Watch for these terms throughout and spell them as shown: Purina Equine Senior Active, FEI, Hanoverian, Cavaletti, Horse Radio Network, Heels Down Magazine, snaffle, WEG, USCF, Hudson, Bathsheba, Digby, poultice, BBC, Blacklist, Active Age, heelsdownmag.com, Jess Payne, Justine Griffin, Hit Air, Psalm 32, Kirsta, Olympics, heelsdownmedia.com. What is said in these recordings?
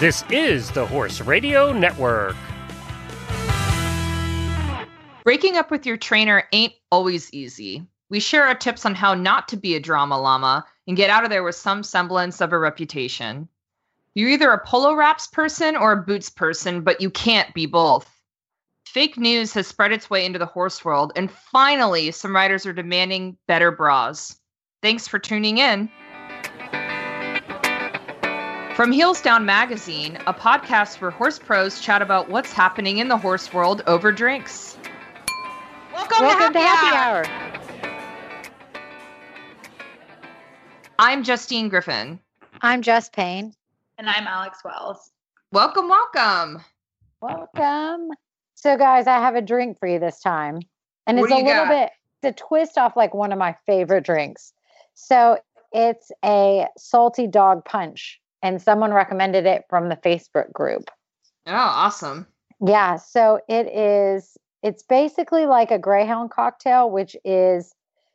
This is the Horse Radio Network. Breaking up with your trainer ain't always easy. We share our tips on how not to be a drama llama and get out of there with some semblance of a reputation. You're either a polo wraps person or a boots person, but you can't be both. Fake news has spread its way into the horse world, and finally, some riders are demanding better bras. Thanks for tuning in. From Heels Down Magazine, a podcast where horse pros chat about what's happening in the horse world over drinks. Welcome to Happy Hour. I'm Justine Griffin. I'm Jess Payne. And I'm Alex Wells. Welcome, welcome. Welcome. So, guys, I have a drink for you this time. And it's a little bit, the twist off like one of my favorite drinks. So, it's a salty dog punch. And someone recommended it from the Facebook group. Oh, awesome. Yeah. So, it's basically like a Greyhound cocktail, which is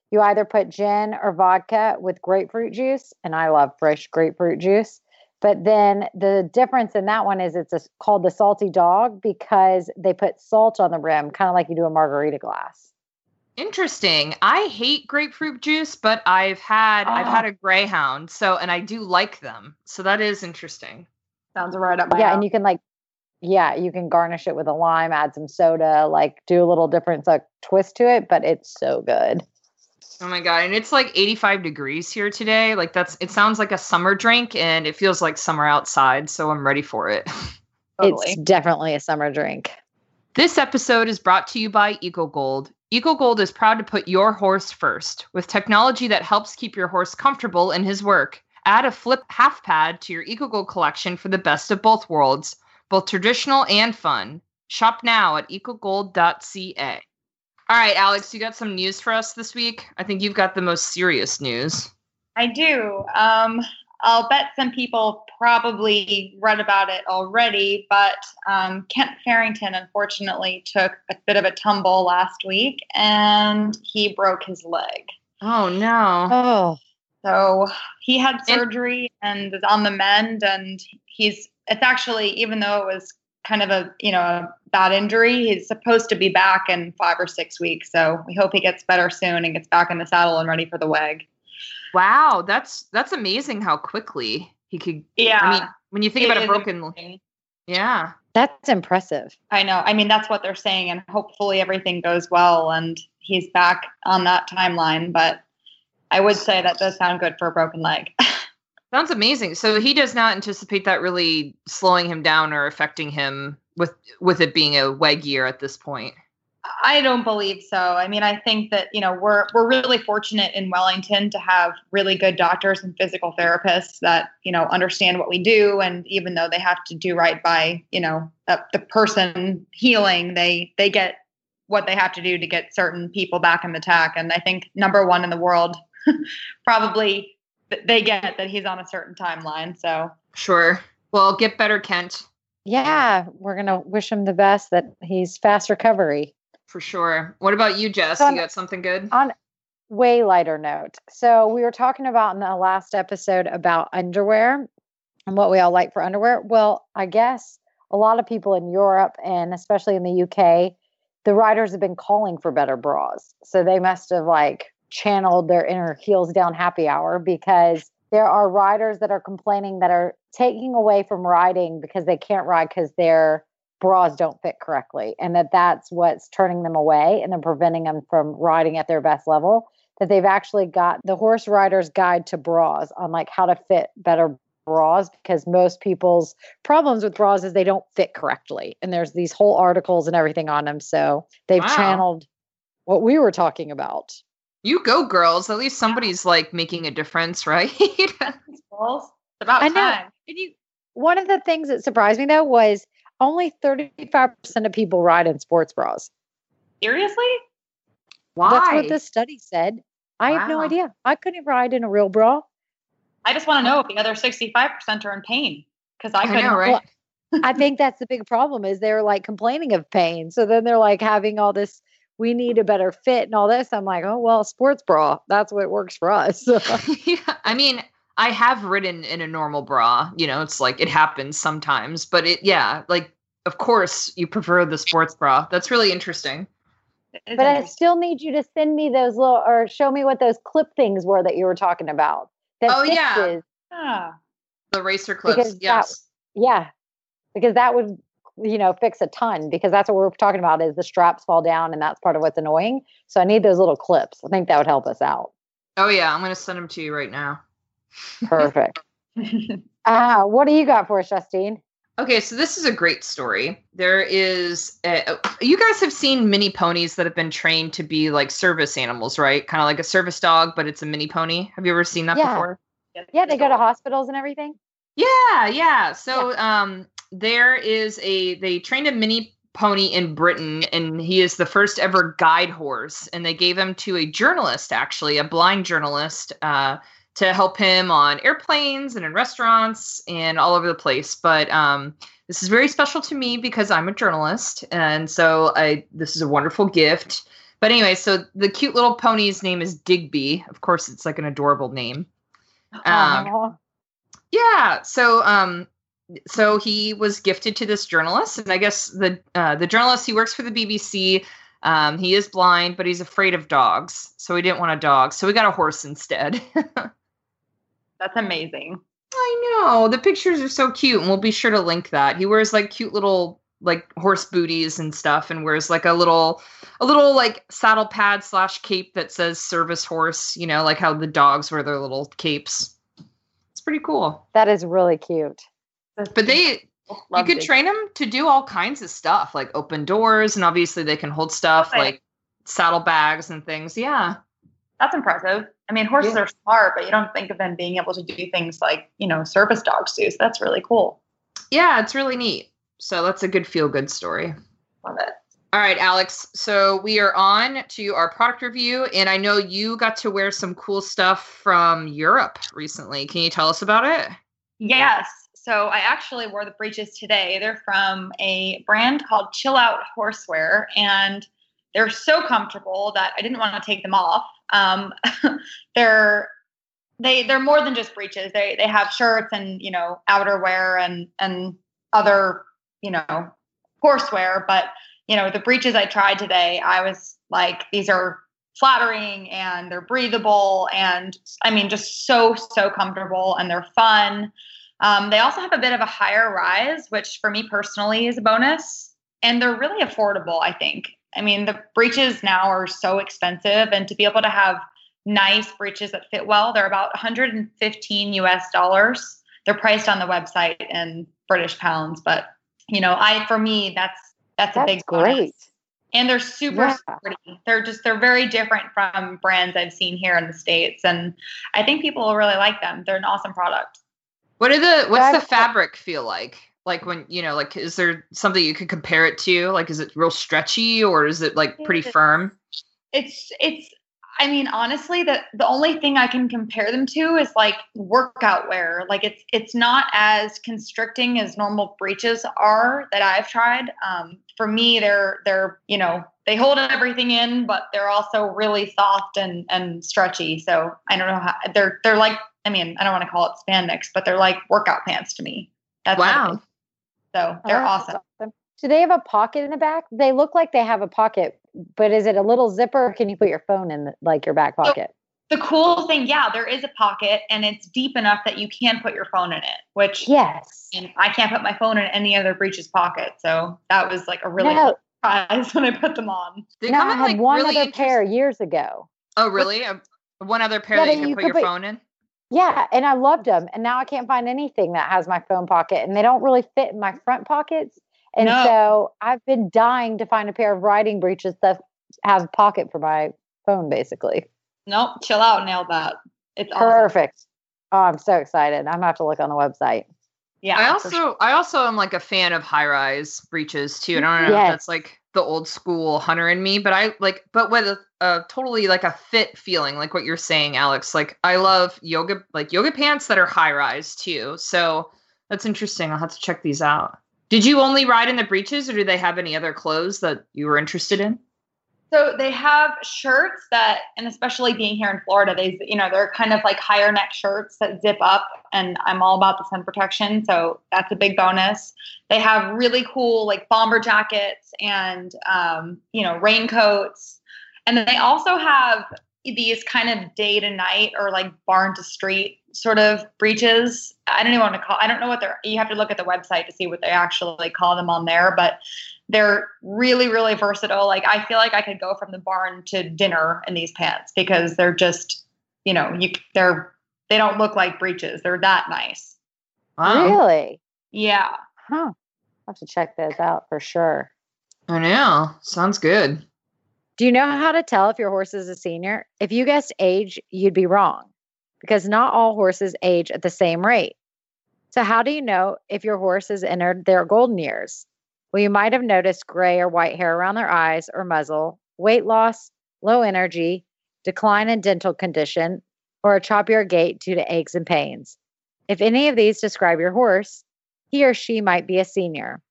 you either put gin or vodka with grapefruit juice. And I love fresh grapefruit juice. But then the difference in that one is it's called the salty dog because they put salt on the rim, kind of like you do a margarita glass. Interesting. I hate grapefruit juice, but I've had a Greyhound, and I do like them. So that is interesting. Sounds right up my alley. And you can you can garnish it with a lime, add some soda, do a little different twist to it, but it's so good. Oh my God. And it's 85 degrees here today. It sounds like a summer drink and it feels like summer outside. So I'm ready for it. Totally. It's definitely a summer drink. This episode is brought to you by Eagle Gold. Eagle Gold is proud to put your horse first with technology that helps keep your horse comfortable in his work. Add a flip half pad to your Eagle Gold collection for the best of both worlds, both traditional and fun. Shop now at ecogold.ca. All right, Alex, you got some news for us this week? I think you've got the most serious news. I do. I'll bet some people probably read about it already, but Kent Farrington, unfortunately, took a bit of a tumble last week, and he broke his leg. Oh, no. Oh. So he had surgery and is on the mend, and it's actually, even though it was kind of a bad injury, he's supposed to be back in 5 or 6 weeks. So we hope he gets better soon and gets back in the saddle and ready for the WEG. Wow. That's amazing how quickly he could. Yeah. I mean, when you think about a broken leg. Yeah. That's impressive. I know. I mean, that's what they're saying. And hopefully everything goes well and he's back on that timeline. But I would say that does sound good for a broken leg. Sounds amazing. So he does not anticipate that really slowing him down or affecting him with it being a WEG year at this point. I don't believe so. I mean, I think that, we're really fortunate in Wellington to have really good doctors and physical therapists that, understand what we do. And even though they have to do right by, the person healing, they get what they have to do to get certain people back in the tack. And I think number one in the world probably – they get that he's on a certain timeline, so. Sure. Well, get better, Kent. Yeah, we're going to wish him the best, that he's fast recovery. For sure. What about you, Jess? You got something good? On way lighter note. So we were talking about in the last episode about underwear and what we all like for underwear. Well, I guess a lot of people in Europe and especially in the UK, the riders have been calling for better bras. So they must have channeled their inner Heels Down Happy Hour, because there are riders that are complaining that are taking away from riding because they can't ride because their bras don't fit correctly, and that's what's turning them away and then preventing them from riding at their best level. That they've actually got the Horse Rider's Guide to Bras on how to fit better bras, because most people's problems with bras is they don't fit correctly, and there's these whole articles and everything on them. So they've channeled what we were talking about. You go, girls. At least somebody's making a difference, right? It's about time. One of the things that surprised me, though, was only 35% of people ride in sports bras. Seriously? Why? That's what the study said. I have no idea. I couldn't ride in a real bra. I just want to know if the other 65% are in pain, because I couldn't. Right? Well, I think that's the big problem is they're complaining of pain. So then they're having all this, we need a better fit and all this. I'm sports bra, that's what works for us. Yeah, I mean, I have ridden in a normal bra, you know, it's like, it happens sometimes, but it, yeah, like, of course you prefer the sports bra. That's really interesting. But I still need you to send me those little, or show me what those clip things were that you were talking about. Oh, yeah. The racer clips. Because yes. Because that would, you know, fix a ton, because that's what we're talking about is the straps fall down and that's part of what's annoying. So I need those little clips. I think that would help us out. Oh yeah. I'm going to send them to you right now. Perfect. What do you got for us, Justine? Okay, so this is a great story. There is, you guys have seen mini ponies that have been trained to be like service animals, right? Kind of like a service dog, but it's a mini pony. Have you ever seen that before? Yeah, they go to hospitals and everything. Yeah. So there is they trained a mini pony in Britain, and he is the first ever guide horse. And they gave him to a journalist, actually, a blind journalist, to help him on airplanes and in restaurants and all over the place. But this is very special to me because I'm a journalist. And so this is a wonderful gift. But anyway, so the cute little pony's name is Digby. Of course, it's like an adorable name. So he was gifted to this journalist. And I guess the journalist, he works for the BBC. He is blind, but he's afraid of dogs. So he didn't want a dog. So we got a horse instead. That's amazing. I know. The pictures are so cute, and we'll be sure to link that. He wears like cute little like horse booties and stuff, and wears like a little like saddle pad / cape that says service horse, you know, like how the dogs wear their little capes. It's pretty cool. That is really cute. You could train them to do all kinds of stuff, like open doors, and obviously they can hold stuff like saddlebags and things. Yeah. That's impressive. I mean, horses are smart, but you don't think of them being able to do things like, you know, service dogs do. So that's really cool. Yeah, it's really neat. So that's a good feel-good story. Love it. All right, Alex. So we are on to our product review, and I know you got to wear some cool stuff from Europe recently. Can you tell us about it? Yes. So I actually wore the breeches today. They're from a brand called Chill Out Horsewear, and they're so comfortable that I didn't want to take them off. They're more than just breeches. They have shirts and, you know, outerwear and other, you know, horsewear. But, you know, the breeches I tried today, I was like, these are flattering and they're breathable, and I mean, just so comfortable, and they're fun. They also have a bit of a higher rise, which for me personally is a bonus. And they're really affordable, I think. I mean, the breeches now are so expensive, and to be able to have nice breeches that fit well, they're about $115. They're priced on the website in British pounds, but you know, for me, that's a big great. Bonus. And they're super sporty. They're very different from brands I've seen here in the States. And I think people will really like them. They're an awesome product. What's the fabric feel like? Like when, you know, like, is there something you could compare it to? Like, is it real stretchy, or is it like pretty firm? I mean, honestly, the only thing I can compare them to is like workout wear. Like it's not as constricting as normal breeches are that I've tried. For me, they're, you know, they hold everything in, but they're also really soft and stretchy. So I don't know how they're like, I mean, I don't want to call it spandex, but they're like workout pants to me. That's wow. So they're awesome. Do they have a pocket in the back? They look like they have a pocket, but is it a little zipper? Or can you put your phone in like your back pocket? So the cool thing. Yeah, there is a pocket, and it's deep enough that you can put your phone in it, which and I can't put my phone in any other breeches pocket. So that was like a really cool surprise when I put them on. I had one other pair years ago. Oh, really? One other pair that you can put your phone in? Yeah, and I loved them. And now I can't find anything that has my phone pocket, and they don't really fit in my front pockets. And so I've been dying to find a pair of riding breeches that have a pocket for my phone, basically. Nope, Chill Out nailed that. It's perfect. Awesome. Oh, I'm so excited. I'm going to have to look on the website. Yeah. I also am like a fan of high-rise breeches too. And I don't know if that's like the old school hunter in me, but but with a totally like a fit feeling, like what you're saying, Alex. Like I love yoga pants that are high-rise too. So that's interesting. I'll have to check these out. Did you only ride in the breeches, or do they have any other clothes that you were interested in? So they have shirts that, and especially being here in Florida, they, you know, they're kind of like higher neck shirts that zip up, and I'm all about the sun protection. So that's a big bonus. They have really cool like bomber jackets and, you know, raincoats. And then they also have these kind of day to night or like barn to street sort of breeches. I don't even want to call, I don't know what they're, you have to look at the website to see what they actually call them on there, but they're really, really versatile. Like I feel like I could go from the barn to dinner in these pants because they're just, you know, they don't look like breeches. They're that nice. Wow. Really? Yeah. Huh. I'll have to check those out for sure. I know. Sounds good. Do you know how to tell if your horse is a senior? If you guessed age, you'd be wrong because not all horses age at the same rate. So how do you know if your horse has entered their golden years? Well, you might have noticed gray or white hair around their eyes or muzzle, weight loss, low energy, decline in dental condition, or a choppier gait due to aches and pains. If any of these describe your horse, he or she might be a senior.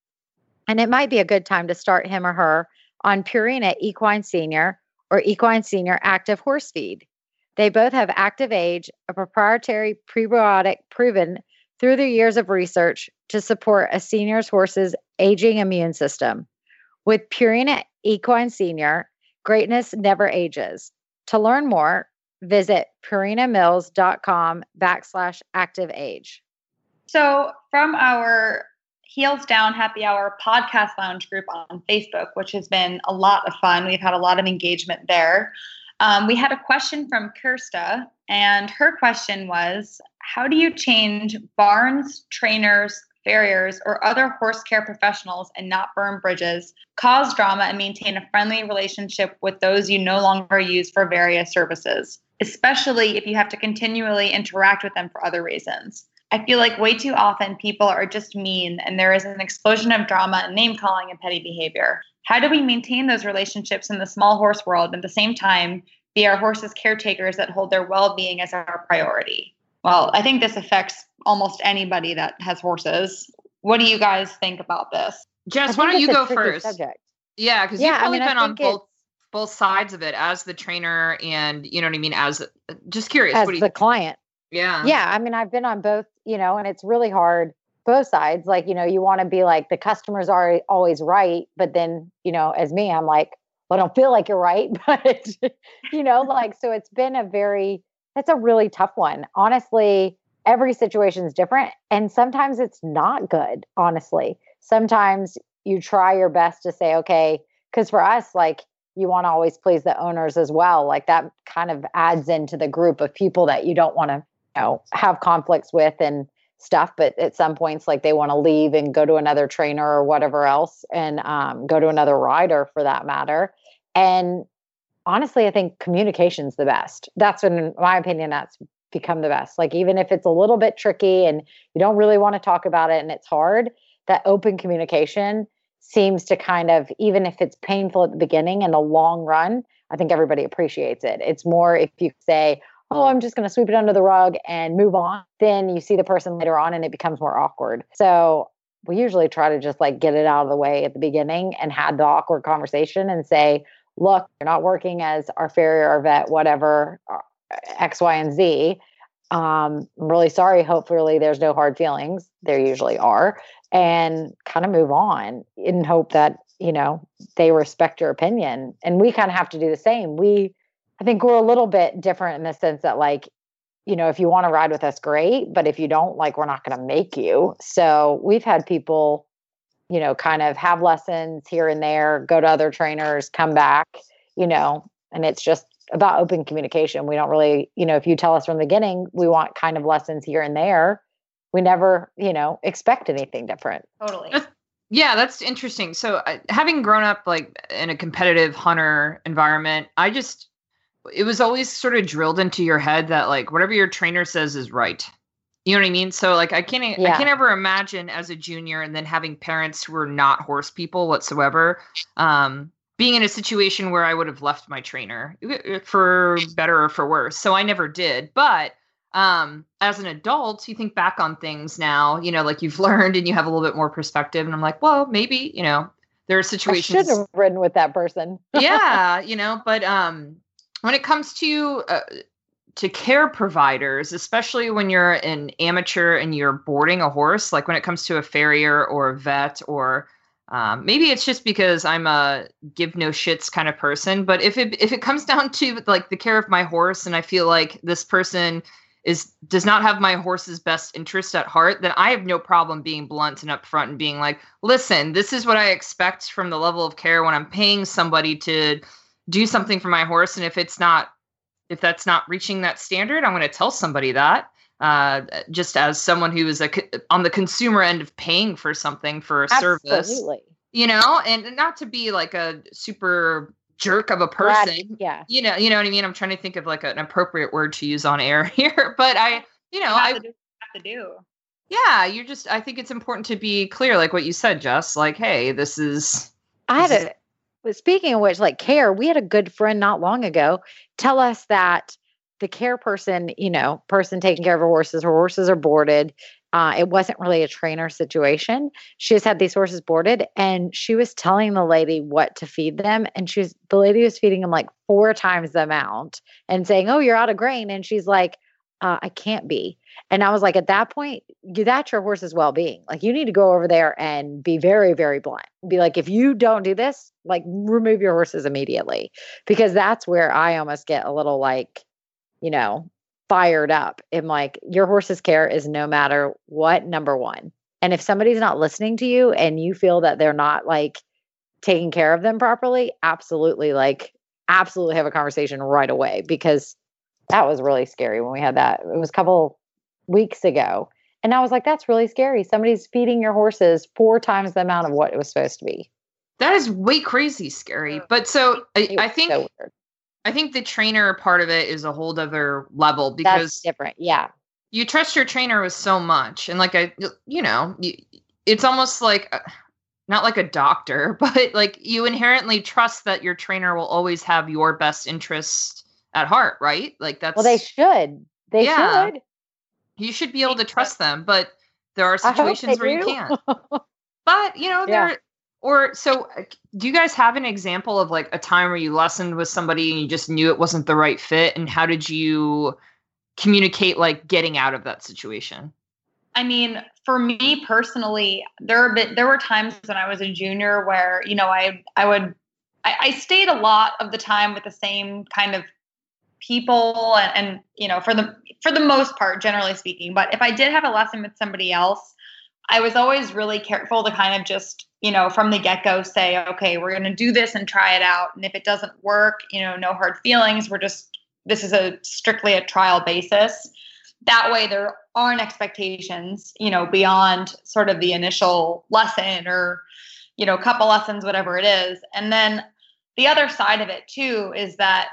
And it might be a good time to start him or her on Purina Equine Senior or Equine Senior Active Horse Feed. They both have Active Age, a proprietary prebiotic proven through the years of research to support a senior's horse's aging immune system. With Purina Equine Senior, greatness never ages. To learn more, visit purinamills.com/active age. So from our Heels Down Happy Hour podcast lounge group on Facebook, which has been a lot of fun. We've had a lot of engagement there. We had a question from Kirsta, and her question was, how do you change barns, trainers, farriers, or other horse care professionals and not burn bridges, cause drama, and maintain a friendly relationship with those you no longer use for various services, especially if you have to continually interact with them for other reasons? I feel like way too often people are just mean and there is an explosion of drama and name-calling and petty behavior. How do we maintain those relationships in the small horse world and at the same time be our horses' caretakers that hold their well-being as our priority? Well, I think this affects almost anybody that has horses. What do you guys think about this? Jess, why don't you go first? Subject. Yeah, because you've probably been on both sides of it as the trainer and, you know what I mean, as just curious. As the client. Yeah. Yeah. I mean, I've been on both, you know, and it's really hard, both sides. Like, you know, you want to be like, the customers are always right. But then, you know, as me, I'm like, well, I don't feel like you're right. But, you know, like, so it's been that's a really tough one. Honestly, every situation is different. And sometimes it's not good, honestly. Sometimes you try your best to say, okay, because for us, like, you want to always please the owners as well. Like that kind of adds into the group of people that you don't want to have conflicts with and stuff, but at some points, like they want to leave and go to another trainer or whatever else and go to another rider for that matter. And honestly, I think communication's the best. That's when, in my opinion, that's become the best. Like, even if it's a little bit tricky and you don't really want to talk about it and it's hard, that open communication seems to kind of, even if it's painful at the beginning in the long run, I think everybody appreciates it. It's more if you say, oh, I'm just going to sweep it under the rug and move on. Then you see the person later on and it becomes more awkward. So we usually try to just like get it out of the way at the beginning and have the awkward conversation and say, look, you're not working as our farrier or vet, whatever, X, Y, and Z. I'm really sorry. Hopefully there's no hard feelings. There usually are. And kind of move on and hope that, you know, they respect your opinion. And we kind of have to do the same. I think we're a little bit different in the sense that, like, you know, if you want to ride with us, great. But if you don't, like, we're not going to make you. So we've had people, you know, kind of have lessons here and there, go to other trainers, come back, you know, and it's just about open communication. We don't really, you know, if you tell us from the beginning, we want kind of lessons here and there, we never, you know, expect anything different. Totally. Yeah, that's interesting. So having grown up like in a competitive hunter environment, it was always sort of drilled into your head that like whatever your trainer says is right. You know what I mean? So like I can't ever imagine as a junior and then having parents who are not horse people whatsoever, being in a situation where I would have left my trainer for better or for worse. So I never did. But as an adult, you think back on things now, you know, like you've learned and you have a little bit more perspective and I'm like, well, maybe, you know, there are situations I should have ridden with that person. Yeah. You know, but when it comes to care providers, especially when you're an amateur and you're boarding a horse, like when it comes to a farrier or a vet, or maybe it's just because I'm a give no shits kind of person, but if it comes down to like the care of my horse, and I feel like this person does not have my horse's best interest at heart, then I have no problem being blunt and upfront and being like, listen, this is what I expect from the level of care when I'm paying somebody to do something for my horse. And if that's not reaching that standard, I'm going to tell somebody that, just as someone who is on the consumer end of paying for something for a service, you know, and not to be like a super jerk of a person, yeah, you know what I mean? I'm trying to think of like an appropriate word to use on air here, but yeah, I think it's important to be clear, like what you said, Jess, like, hey, speaking of which, like care, we had a good friend not long ago tell us that the care person, you know, person taking care of her horses are boarded. It wasn't really a trainer situation. She just had these horses boarded, and she was telling the lady what to feed them. And the lady was feeding them like 4 times the amount and saying, oh, you're out of grain. And she's like, I can't be. And I was like, at that point, that's your horse's well-being. Like, you need to go over there and be very, very blunt. Be like, if you don't do this, like, remove your horses immediately. Because that's where I almost get a little, like, you know, fired up. I'm like, your horse's care is no matter what, number one. And if somebody's not listening to you and you feel that they're not, like, taking care of them properly, absolutely have a conversation right away. Because that was really scary when we had that. It was a couple weeks ago. And I was like, that's really scary. Somebody's feeding your horses 4 times the amount of what it was supposed to be. That is way crazy scary. But so I think the trainer part of it is a whole other level, because that's different. Yeah. You trust your trainer with so much. And like, it's almost like not like a doctor, but like you inherently trust that your trainer will always have your best interest at heart, right? Like that's... Well, they should. They should. You should be able to trust them, but there are situations where you can't. But, you know, so do you guys have an example of like a time where you lessoned with somebody and you just knew it wasn't the right fit? And how did you communicate like getting out of that situation? I mean, for me personally, there were times when I was a junior where, you know, I stayed a lot of the time with the same kind of people and you know, for the most part, generally speaking. But if I did have a lesson with somebody else, I was always really careful to kind of just, you know, from the get-go say, okay, we're going to do this and try it out. And if it doesn't work, you know, no hard feelings. This is strictly a trial basis. That way there aren't expectations, you know, beyond sort of the initial lesson or, you know, couple lessons, whatever it is. And then the other side of it too, is that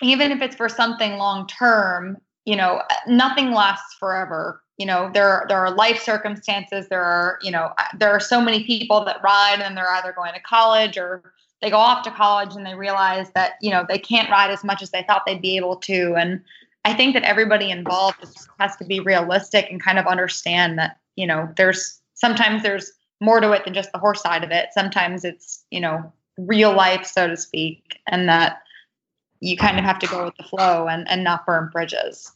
even if it's for something long-term, you know, nothing lasts forever. You know, there are life circumstances. There are so many people that ride and they're either going to college or they go off to college and they realize that, you know, they can't ride as much as they thought they'd be able to. And I think that everybody involved just has to be realistic and kind of understand that, you know, sometimes there's more to it than just the horse side of it. Sometimes it's, you know, real life, so to speak, and that you kind of have to go with the flow and not burn bridges.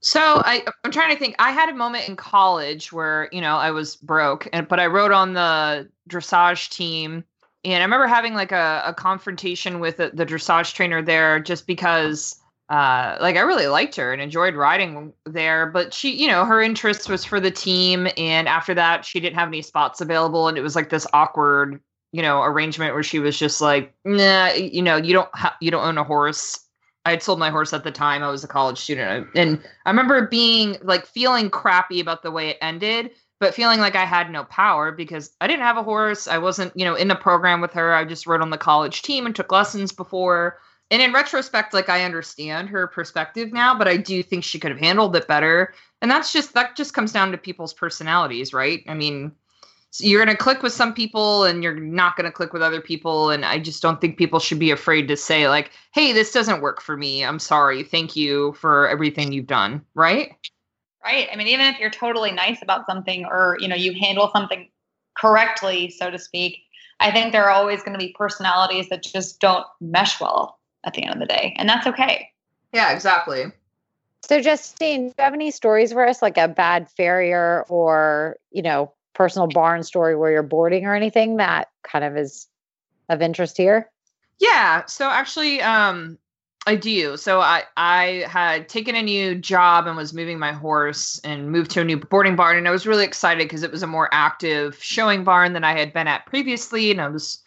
So I'm trying to think. I had a moment in college where, you know, I was broke, but I rode on the dressage team. And I remember having like a confrontation with the dressage trainer there just because like I really liked her and enjoyed riding there. But she, you know, her interest was for the team. And after that, she didn't have any spots available. And it was like this awkward, you know, arrangement where she was just like, nah, you know, you don't own a horse. I had sold my horse at the time. I was a college student. And I remember feeling crappy about the way it ended, but feeling like I had no power because I didn't have a horse. I wasn't, you know, in the program with her. I just rode on the college team and took lessons before. And in retrospect, like I understand her perspective now, but I do think she could have handled it better. And that just comes down to people's personalities, right? I mean, so you're going to click with some people and you're not going to click with other people. And I just don't think people should be afraid to say like, hey, this doesn't work for me. I'm sorry. Thank you for everything you've done. Right? Right. I mean, even if you're totally nice about something or, you know, you handle something correctly, so to speak, I think there are always going to be personalities that just don't mesh well at the end of the day, and that's okay. Yeah, exactly. So Justine, do you have any stories for us, like a bad farrier or, you know, personal barn story where you're boarding or anything that kind of is of interest here? Yeah. So actually, I do. So I had taken a new job and was moving my horse and moved to a new boarding barn. And I was really excited because it was a more active showing barn than I had been at previously. And I was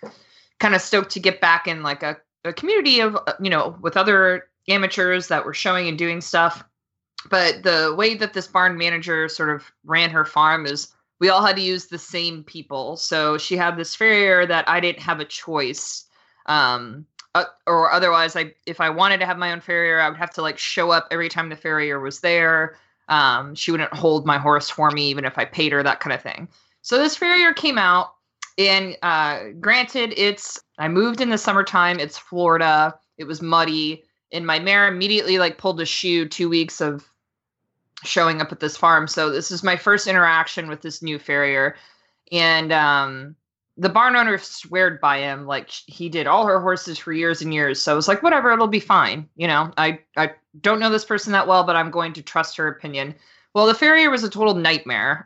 kind of stoked to get back in like a community of, you know, with other amateurs that were showing and doing stuff. But the way that this barn manager sort of ran her farm is we all had to use the same people. So she had this farrier that I didn't have a choice. Or otherwise, if I wanted to have my own farrier, I would have to like show up every time the farrier was there. She wouldn't hold my horse for me, even if I paid her, that kind of thing. So this farrier came out, and granted, I moved in the summertime. It's Florida. It was muddy, and my mare immediately like pulled a shoe 2 weeks of showing up at this farm. So this is my first interaction with this new farrier, and the barn owner sweared by him. Like he did all her horses for years and years. So I was like, whatever, it'll be fine. You know, I don't know this person that well, but I'm going to trust her opinion. Well, the farrier was a total nightmare.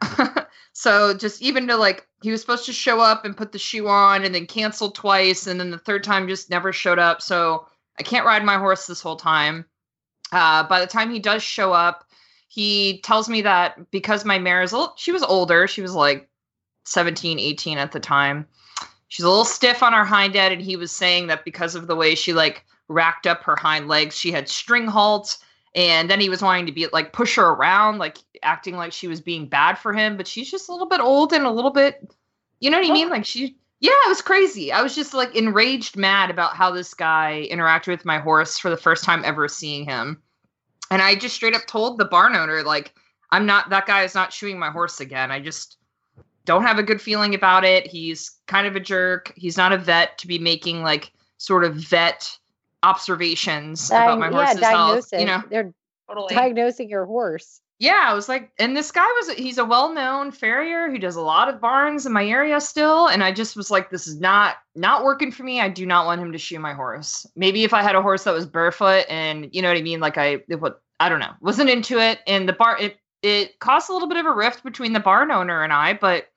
So just even to like, he was supposed to show up and put the shoe on and then cancel twice. And then the third time just never showed up. So I can't ride my horse this whole time. By the time he does show up, he tells me that because my mare she was older. She was like 17, 18 at the time. She's a little stiff on her hind end, and he was saying that because of the way she like racked up her hind legs, she had string halts, and then he was wanting to be like push her around, like acting like she was being bad for him, but she's just a little bit old and a little bit, you know what I mean? Like it was crazy. I was just like enraged, mad about how this guy interacted with my horse for the first time ever seeing him. And I just straight up told the barn owner, like, that guy is not shoeing my horse again. I just don't have a good feeling about it. He's kind of a jerk. He's not a vet to be making like sort of vet observations about my horse's health. You know, they're totally diagnosing your horse. Yeah. I was like, and this guy he's a well-known farrier who does a lot of barns in my area still. And I just was like, this is not working for me. I do not want him to shoe my horse. Maybe if I had a horse that was barefoot and you know what I mean? Like I don't know, wasn't into it. And the barn, it caused a little bit of a rift between the barn owner and I, but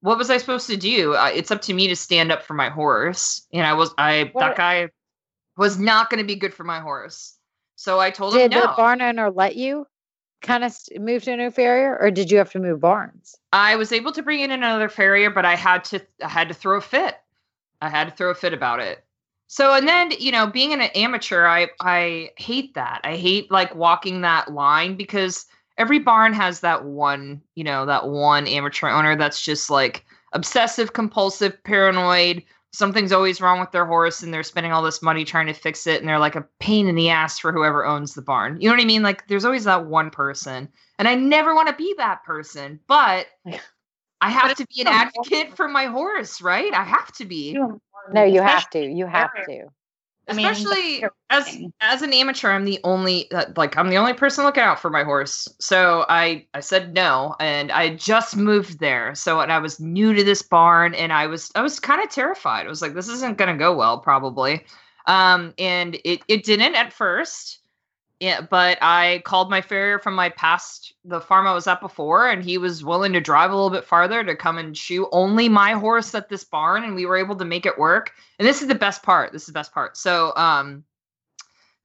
what was I supposed to do? It's up to me to stand up for my horse. And that guy was not going to be good for my horse. So I told him no. Did the barn owner let you kind of move to a new farrier, or did you have to move barns? I was able to bring in another farrier, but I had to throw a fit. I had to throw a fit about it. So, and then, you know, being an amateur, I hate that. I hate like walking that line, because every barn has that one, you know, that one amateur owner that's just like obsessive, compulsive, paranoid. Something's always wrong with their horse, and they're spending all this money trying to fix it, and they're like a pain in the ass for whoever owns the barn. You know what I mean? Like there's always that one person, and I never want to be that person, but I have to be an advocate for my horse, right? I have to be. No, you have to. You have to. Especially as an amateur, I'm the only person looking out for my horse. So I said no, and I just moved there. So and I was new to this barn, and I was kind of terrified. I was like, this isn't going to go well, probably. And it didn't at first. Yeah, but I called my farrier from the farm I was at before, and he was willing to drive a little bit farther to come and shoe only my horse at this barn, and we were able to make it work. And this is the best part. So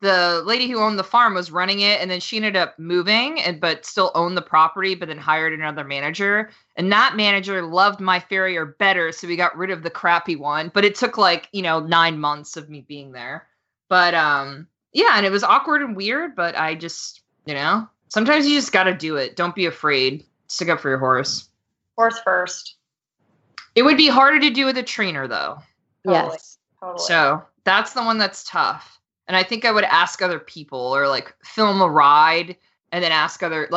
the lady who owned the farm was running it, and then she ended up moving, but still owned the property, but then hired another manager. And that manager loved my farrier better, so we got rid of the crappy one. But it took 9 months of me being there. But yeah, and it was awkward and weird, but I just, you know, sometimes you just got to do it. Don't be afraid. Stick up for your horse. Horse first. It would be harder to do with a trainer, though. Yes. Totally. So that's the one that's tough. And I think I would ask other people, or like film a ride and then ask someone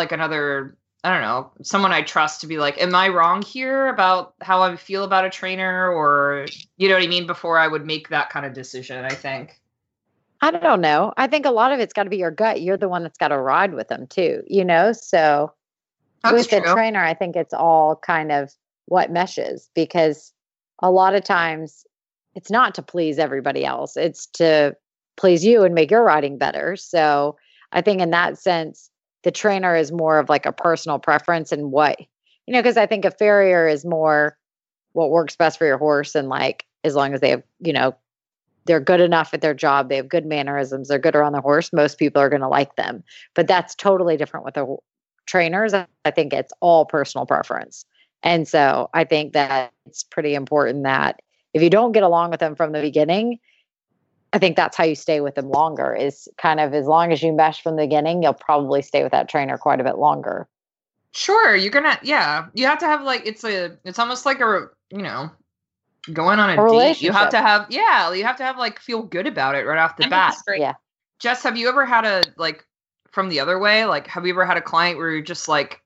I trust to be like, am I wrong here about how I feel about a trainer? Or, you know what I mean? Before I would make that kind of decision, I think. I don't know. I think a lot of it's got to be your gut. You're the one that's got to ride with them too, you know? So that's with the trainer, I think it's all kind of what meshes, because a lot of times it's not to please everybody else. It's to please you and make your riding better. So I think in that sense, the trainer is more of like a personal preference and what, you know, because I think a farrier is more what works best for your horse. And like, as long as they have, you know, they're good enough at their job, they have good mannerisms, they're good around the horse, most people are going to like them. But that's totally different with the trainers. I think it's all personal preference. And so I think that it's pretty important that if you don't get along with them from the beginning, I think that's how you stay with them longer, is kind of as long as you mesh from the beginning, you'll probably stay with that trainer quite a bit longer. Sure. You're going to, yeah, you have to have like, it's almost like a, you know, going on a date. You have to have, yeah, you have to have like, feel good about it right off the bat. Yeah. Jess, have you ever had a, like from the other way, like, have you ever had a client where you're just like,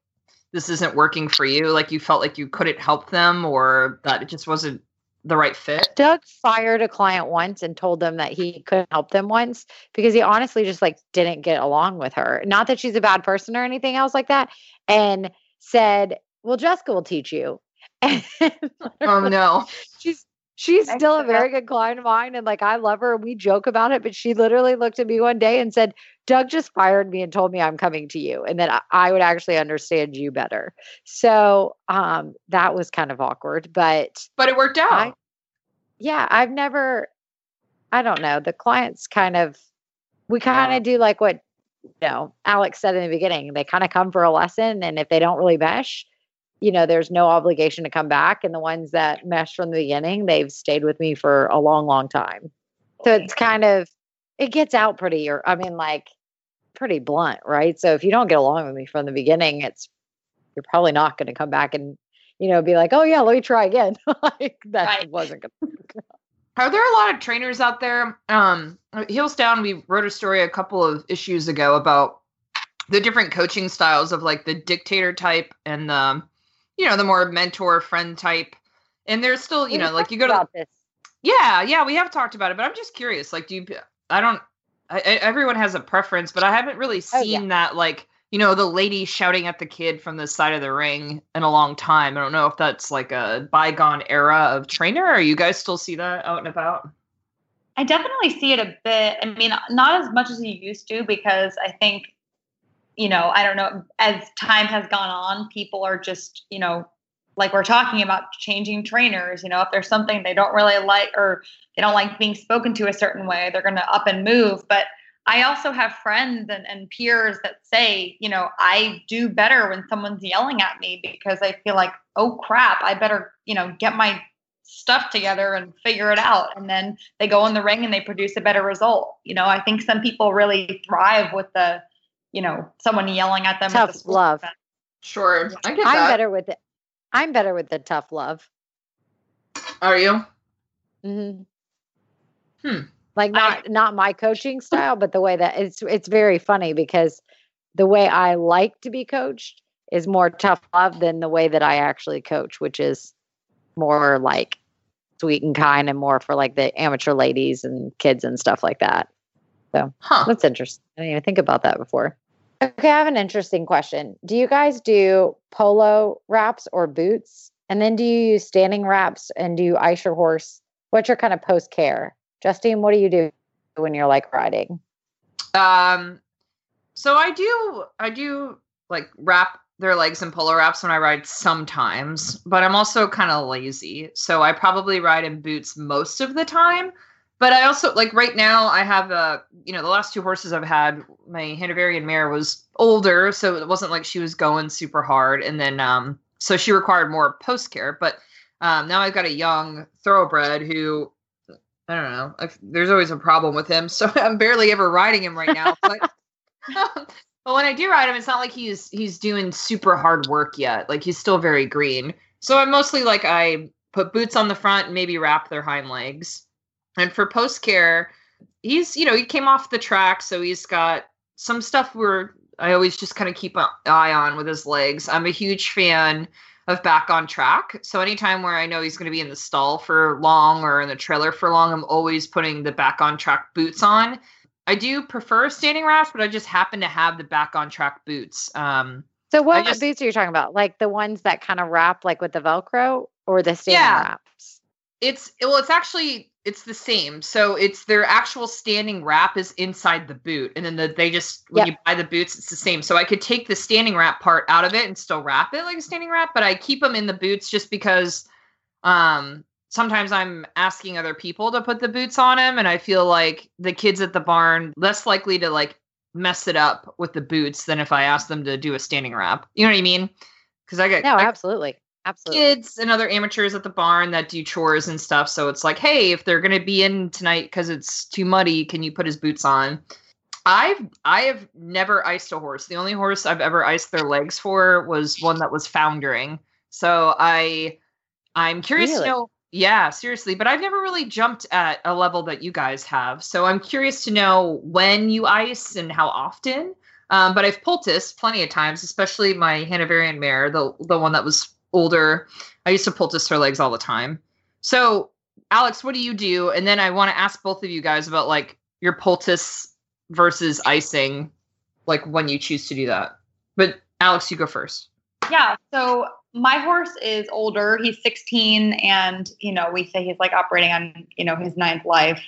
this isn't working for you? Like you felt like you couldn't help them or that it just wasn't the right fit? Doug fired a client once and told them that he couldn't help them once because he honestly just like didn't get along with her. Not that she's a bad person or anything else like that. And said, well, Jessica will teach you. And oh no. She's still a very good client of mine. And like, I love her. We joke about it, but she literally looked at me one day and said, Doug just fired me and told me I'm coming to you. And that I would actually understand you better. So that was kind of awkward, but it worked out. I don't know. The clients we do like what, you know, Alex said in the beginning, they kind of come for a lesson. And if they don't really mesh, you know, there's no obligation to come back. And the ones that mesh from the beginning, they've stayed with me for a long, long time. So it's kind of, it gets out pretty blunt, right? So if you don't get along with me from the beginning, you're probably not going to come back and, you know, be like, oh yeah, let me try again. Like that wasn't going to. Are there a lot of trainers out there? Heels Down, we wrote a story a couple of issues ago about the different coaching styles of like the dictator type and the, you know, the more mentor friend type. And there's still, you know, like you go to, this. Yeah, we have talked about it, but I'm just curious. Like, everyone has a preference, but I haven't really seen that, like, you know, the lady shouting at the kid from the side of the ring in a long time. I don't know if that's like a bygone era of trainer, or you guys still see that out and about? I definitely see it a bit. I mean, not as much as you used to, because I think, you know, I don't know, as time has gone on, people are just, you know, like we're talking about, changing trainers. You know, if there's something they don't really like, or they don't like being spoken to a certain way, they're going to up and move. But I also have friends and peers that say, you know, I do better when someone's yelling at me because I feel like, oh crap, I better, you know, get my stuff together and figure it out. And then they go in the ring and they produce a better result. You know, I think some people really thrive with the, you know, someone yelling at them. Tough love. Sure. I get that. I'm better with the tough love. Are you? Mm-hmm. Like not my coaching style, but the way that it's very funny because the way I like to be coached is more tough love than the way that I actually coach, which is more like sweet and kind and more for like the amateur ladies and kids and stuff like that. So That's interesting. I didn't even think about that before. Okay, I have an interesting question. Do you guys do polo wraps or boots? And then do you use standing wraps and do you ice your horse? What's your kind of post-care? Justine, what do you do when you're like riding? So I do like wrap their legs in polo wraps when I ride sometimes, but I'm also kind of lazy. So I probably ride in boots most of the time. But I also, like right now, I have the last two horses I've had, my Hanoverian mare was older, so it wasn't like she was going super hard. And then, so she required more post-care. But now I've got a young thoroughbred who, I don't know, there's always a problem with him. So I'm barely ever riding him right now. But when I do ride him, it's not like he's doing super hard work yet. Like he's still very green. So I'm mostly like, I put boots on the front and maybe wrap their hind legs. And for post-care, he's, you know, he came off the track. So he's got some stuff where I always just kind of keep an eye on with his legs. I'm a huge fan of back on track. So anytime where I know he's going to be in the stall for long or in the trailer for long, I'm always putting the back on track boots on. I do prefer standing wraps, but I just happen to have the back on track boots. So what boots are you talking about? Like the ones that kind of wrap like with the Velcro or the standing wraps? It's the same. So it's their actual standing wrap is inside the boot. And then when you buy the boots, it's the same. So I could take the standing wrap part out of it and still wrap it like a standing wrap, but I keep them in the boots just because sometimes I'm asking other people to put the boots on them. And I feel like the kids at the barn less likely to like mess it up with the boots than if I ask them to do a standing wrap. You know what I mean? Cause Absolutely. Kids and other amateurs at the barn that do chores and stuff. So it's like, hey, if they're going to be in tonight because it's too muddy, can you put his boots on? I have never iced a horse. The only horse I've ever iced their legs for was one that was foundering. So I'm curious to know. Yeah, seriously. But I've never really jumped at a level that you guys have. So I'm curious to know when you ice and how often. But I've poulticed plenty of times, especially my Hanoverian mare, the one that was older. I used to poultice her legs all the time. So Alex, what do you do? And then I want to ask both of you guys about like your poultice versus icing, like when you choose to do that. But Alex, you go first. Yeah. So my horse is older. He's 16 and, we say he's like operating on, his ninth life.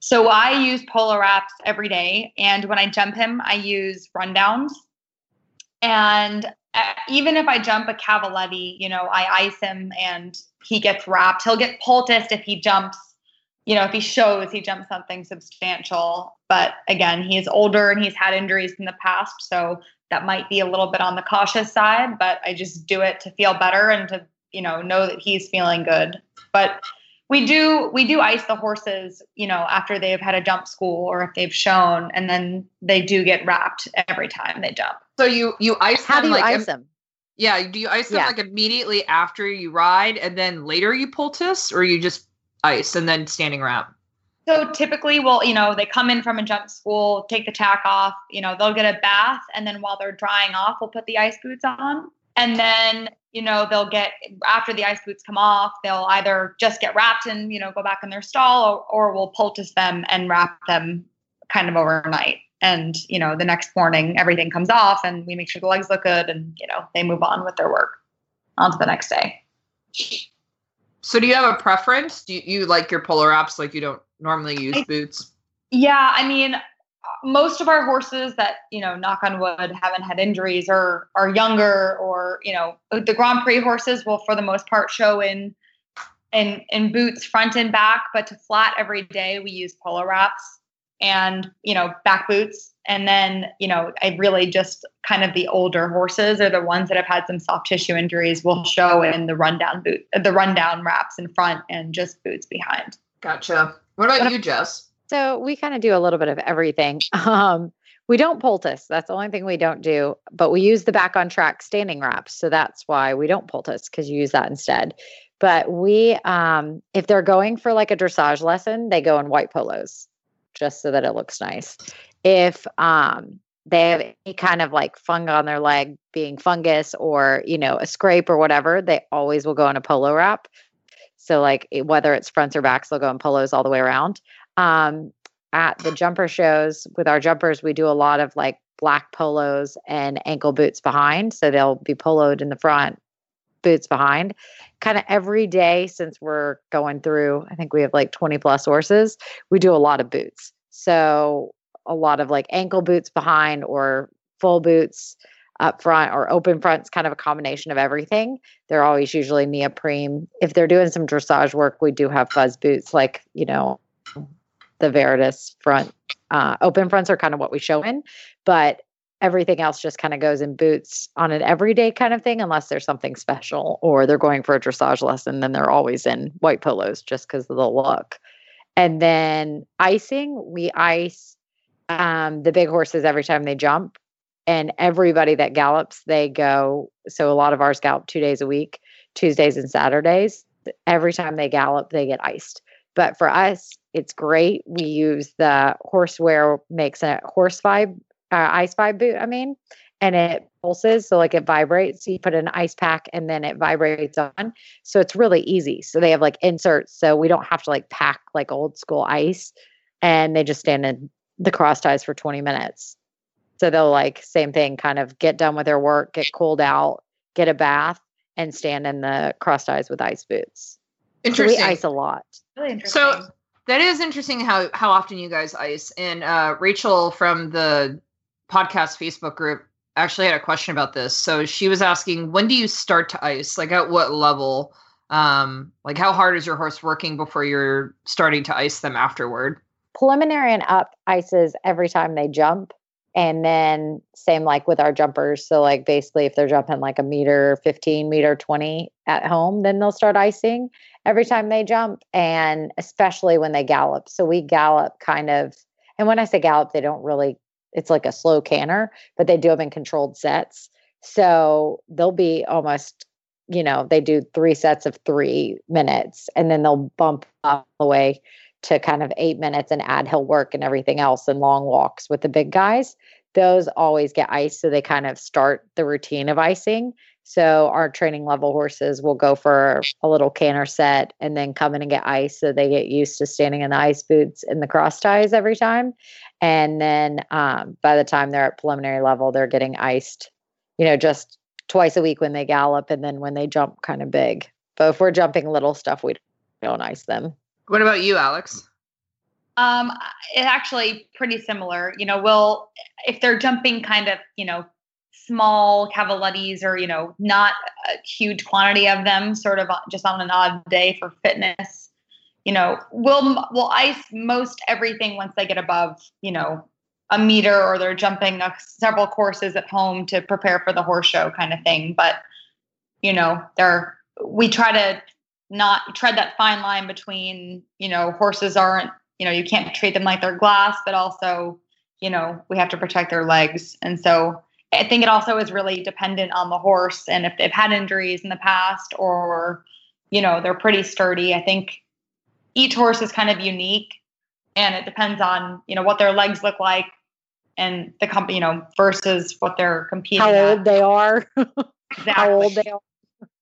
So I use polar wraps every day. And when I jump him, I use rundowns. And even if I jump a Cavaletti, I ice him and he gets wrapped. He'll get poulticed if he jumps, if he shows he jumps something substantial. But again, he is older and he's had injuries in the past. So that might be a little bit on the cautious side, but I just do it to feel better and to, know that he's feeling good. But we do ice the horses, after they've had a jump school or if they've shown, and then they do get wrapped every time they jump. So you ice them? How do you ice them? Yeah. Do you ice them like immediately after you ride and then later you poultice, or you just ice and then standing wrap? So typically, well, they come in from a jump school, take the tack off, they'll get a bath. And then while they're drying off, we'll put the ice boots on. And then, they'll get, after the ice boots come off, they'll either just get wrapped and, go back in their stall, or we'll poultice them and wrap them kind of overnight. And, the next morning everything comes off and we make sure the legs look good and, they move on with their work on to the next day. So do you have a preference? Do you like your polar wraps? Like you don't normally use boots? Yeah. I mean, most of our horses that, knock on wood, haven't had injuries or are younger, or, the Grand Prix horses will for the most part show in boots front and back, but to flat every day, we use polar wraps and, back boots. And then, I really just kind of the older horses or the ones that have had some soft tissue injuries will show in the rundown wraps in front and just boots behind. Gotcha. What about you, Jess? So we kind of do a little bit of everything. We don't poultice. That's the only thing we don't do, but we use the back on track standing wraps. So that's why we don't poultice, because you use that instead. But we, if they're going for like a dressage lesson, they go in white polos just so that it looks nice. If, they have any kind of like fungus on their leg, being fungus or, a scrape or whatever, they always will go in a polo wrap. So like whether it's fronts or backs, they'll go in polos all the way around. At the jumper shows with our jumpers, we do a lot of like black polos and ankle boots behind. So they'll be poloed in the front, boots behind, kind of every day since we're going through. I think we have like 20 plus horses. We do a lot of boots. So a lot of like ankle boots behind or full boots up front or open fronts, kind of a combination of everything. They're always usually neoprene. If they're doing some dressage work, we do have fuzz boots, like, the Veritas front, open fronts are kind of what we show in, but everything else just kind of goes in boots on an everyday kind of thing, unless there's something special or they're going for a dressage lesson, then they're always in white polos just because of the look. And then icing, we ice, the big horses every time they jump, and everybody that gallops, they go. So a lot of ours gallop 2 days a week, Tuesdays and Saturdays. Every time they gallop, they get iced. But for us, it's great. We use the Horsewear makes a horse vibe, ice vibe boot, and it pulses. So like it vibrates. So you put an ice pack and then it vibrates on. So it's really easy. So they have like inserts. So we don't have to like pack like old school ice, and they just stand in the cross ties for 20 minutes. So they'll like, same thing, kind of get done with their work, get cooled out, get a bath, and stand in the cross ties with ice boots. Interesting. So we ice a lot. Really interesting. So that is interesting how often you guys ice. And Rachel from the podcast Facebook group actually had a question about this. So she was asking, when do you start to ice? Like at what level? Like how hard is your horse working before you're starting to ice them afterward? Preliminary and up ices every time they jump. And then same like with our jumpers. So like basically if they're jumping like a meter, 15 meter, 20 at home, then they'll start icing every time they jump. And especially when they gallop. So we gallop kind of, and when I say gallop, they don't really, it's like a slow canter, but they do them in controlled sets. So they'll be almost, you know, they do 3 sets of 3 minutes and then they'll bump up the way to kind of 8 minutes and add hill work and everything else and long walks with the big guys. Those always get iced. So they kind of start the routine of icing. So our training level horses will go for a little canter set and then come in and get iced. So they get used to standing in the ice boots and the cross ties every time. And then by the time they're at preliminary level, they're getting iced, you know, just twice a week when they gallop and then when they jump kind of big. But if we're jumping little stuff, we don't ice them. What about you, Alex? It's actually pretty similar. You know, we'll, if they're jumping kind of, you know, small cavalettis or, you know, not a huge quantity of them, sort of just on an odd day for fitness, you know, we'll ice most everything once they get above, you know, a meter or they're jumping several courses at home to prepare for the horse show kind of thing. But, you know, we try to not tread that fine line between, you know, horses aren't, you know, you can't treat them like they're glass, but also, you know, we have to protect their legs. And so I think it also is really dependent on the horse and if they've had injuries in the past or, you know, they're pretty sturdy. I think each horse is kind of unique and it depends on, you know, what their legs look like and the company, you know, versus what they're competing at. How old they are. Exactly. How old they are.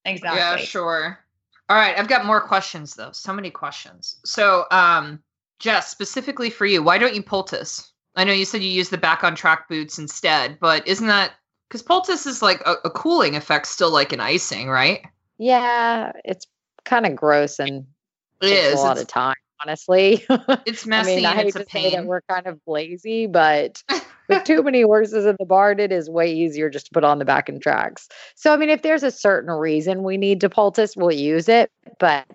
Exactly. Yeah, sure. All right. I've got more questions though. So many questions. So, Jess, specifically for you, why don't you poultice? I know you said you use the back on track boots instead, but isn't that because poultice is like a cooling effect still like an icing, right? Yeah. It's kind of gross and it takes a lot of time, honestly. It's messy. I mean, I hate to say that we're kind of lazy, but with too many horses in the barn, it is way easier just to put on the back and tracks. So, I mean, if there's a certain reason we need to poultice, we'll use it. But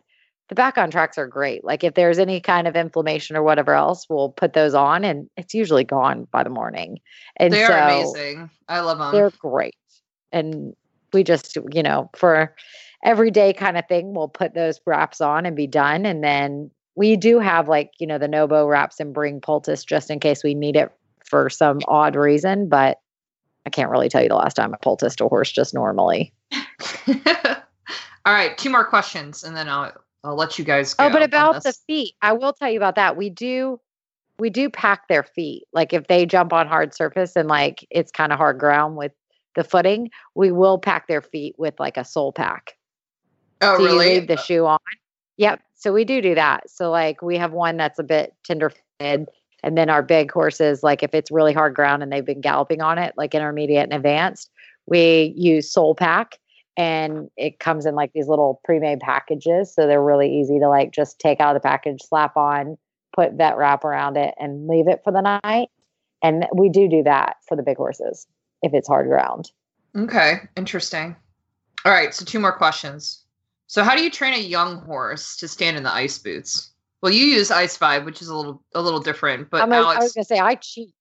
the back on tracks are great. Like if there's any kind of inflammation or whatever else, we'll put those on and it's usually gone by the morning. And they're amazing. I love them. They're great. And we just, you know, for everyday kind of thing, we'll put those wraps on and be done. And then we do have like, you know, the Nobo wraps and bring poultice just in case we need it for some odd reason, but I can't really tell you the last time I poulticed a horse just normally. All right. 2 more questions and then I'll let you guys go. Oh, but about the feet, I will tell you about that. We do pack their feet. Like if they jump on hard surface and like, it's kind of hard ground with the footing, we will pack their feet with like a sole pack. Oh, so really? You leave the shoe on. Yep. So we do that. So like we have one that's a bit tender-footed. And then our big horses, like if it's really hard ground and they've been galloping on it, like intermediate and advanced, we use sole pack and it comes in like these little pre-made packages. So they're really easy to like just take out of the package, slap on, put vet wrap around it and leave it for the night. And we do that for the big horses if it's hard ground. Okay. Interesting. All right. So 2 more questions. So how do you train a young horse to stand in the ice boots? Well, you use Ice Vibe, which is a little different, but Alex, I was going to say I cheat.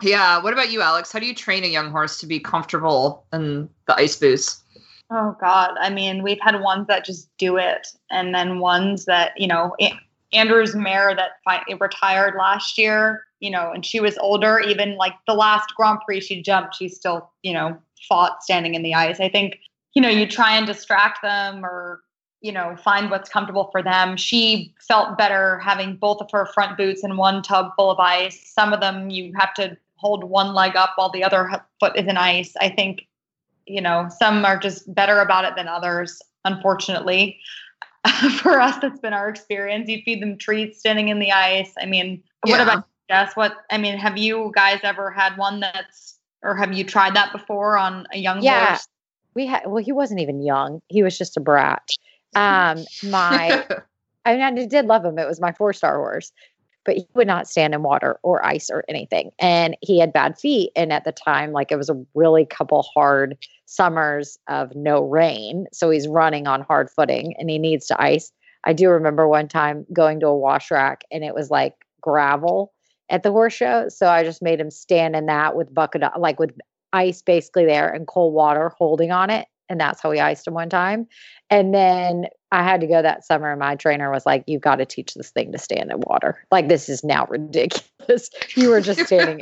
Yeah. What about you, Alex? How do you train a young horse to be comfortable in the ice boots? Oh God. I mean, we've had ones that just do it. And then ones that, you know, Andrew's mare that retired last year, you know, and she was older, even like the last Grand Prix she jumped, she still, you know, fought standing in the ice. I think, you know, you try and distract them or, you know, find what's comfortable for them. She felt better having both of her front boots in one tub full of ice. Some of them you have to hold one leg up while the other foot is in ice. I think, you know, some are just better about it than others. Unfortunately for us, that's been our experience. You feed them treats standing in the ice. I mean, yeah. What about you, Jess? Have you guys ever had one or have you tried that before on a young horse? We had, well, he wasn't even young. He was just a brat. I did love him. It was my 4-star horse, but he would not stand in water or ice or anything. And he had bad feet. And at the time, like, it was a really couple hard summers of no rain. So he's running on hard footing and he needs to ice. I do remember one time going to a wash rack and it was like gravel at the horse show. So I just made him stand in that with bucket, like with ice basically there and cold water holding on it. And that's how we iced him one time. And then I had to go that summer and my trainer was like, you've got to teach this thing to stand in water. Like, this is now ridiculous. You were just standing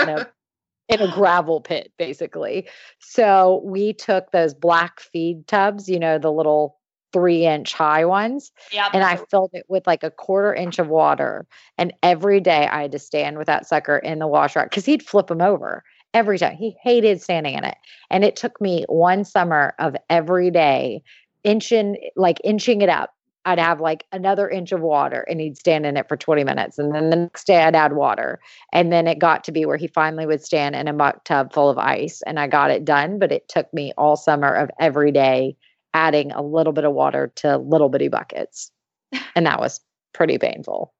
in a gravel pit, basically. So we took those black feed tubs, you know, the little 3-inch high ones. Yep. And I filled it with like a 1/4 inch of water. And every day I had to stand with that sucker in the wash rack because he'd flip him over. Every time. He hated standing in it. And it took me one summer of every day inching it up. I'd have like another inch of water and he'd stand in it for 20 minutes. And then the next day I'd add water. And then it got to be where he finally would stand in a muck tub full of ice. And I got it done. But it took me all summer of every day adding a little bit of water to little bitty buckets. And that was pretty painful.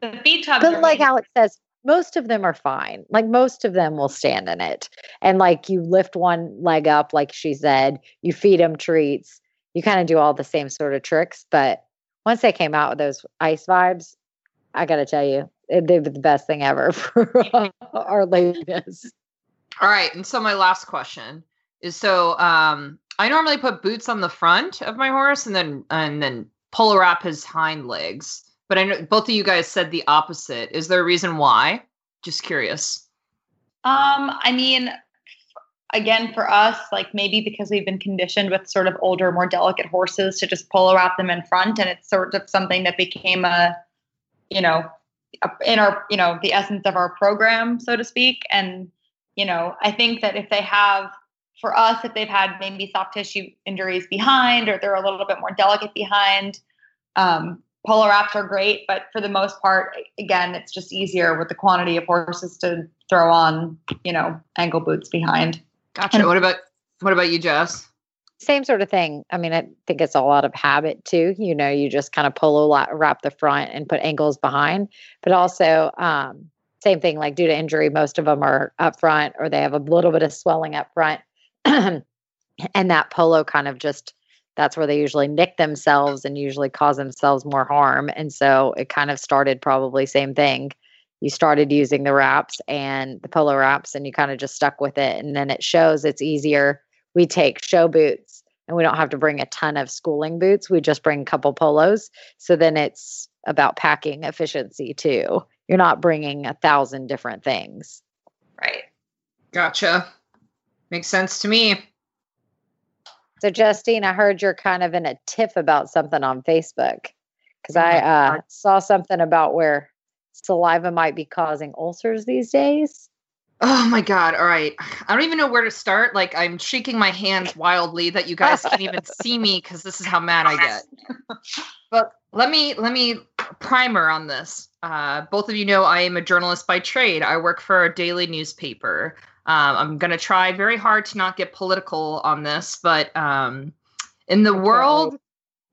The feed tubs. But like Alex says, most of them are fine. Like, most of them will stand in it. And like, you lift one leg up, like she said, you feed them treats, you kind of do all the same sort of tricks. But once they came out with those ice vibes, I got to tell you, they were the best thing ever for our ladies. All right. And so my last question is, I normally put boots on the front of my horse and then pull wrap his hind legs. But I know both of you guys said the opposite. Is there a reason why? Just curious. I mean, again, for us, like, maybe because we've been conditioned with sort of older, more delicate horses to just pull wrap them in front. And it's sort of something that became in our the essence of our program, so to speak. And, you know, I think that if they've had maybe soft tissue injuries behind, or they're a little bit more delicate behind, polar wraps are great, but for the most part, again, it's just easier with the quantity of horses to throw on, ankle boots behind. Gotcha. And what about you, Jess? Same sort of thing. I mean, I think it's all out of habit too. You know, you just kind of polar wrap the front and put ankles behind, but also, same thing, like, due to injury, most of them are up front or they have a little bit of swelling up front. And that polo kind of just, that's where they usually nick themselves and usually cause themselves more harm. And so it kind of started probably same thing. You started using the wraps and the polo wraps and you kind of just stuck with it. And then it shows it's easier. We take show boots and we don't have to bring a ton of schooling boots. We just bring a couple polos. So then it's about packing efficiency too. You're not bringing 1,000 different things. Right. Gotcha. Makes sense to me. So, Justine, I heard you're kind of in a tiff about something on Facebook, because I saw something about where saliva might be causing ulcers these days. Oh, my God. All right. I don't even know where to start. Like, I'm shaking my hands wildly that you guys can't even see me because this is how mad I get. But let me primer on this. Both of you know I am a journalist by trade. I work for a daily newspaper. I'm going to try very hard to not get political on this, but in the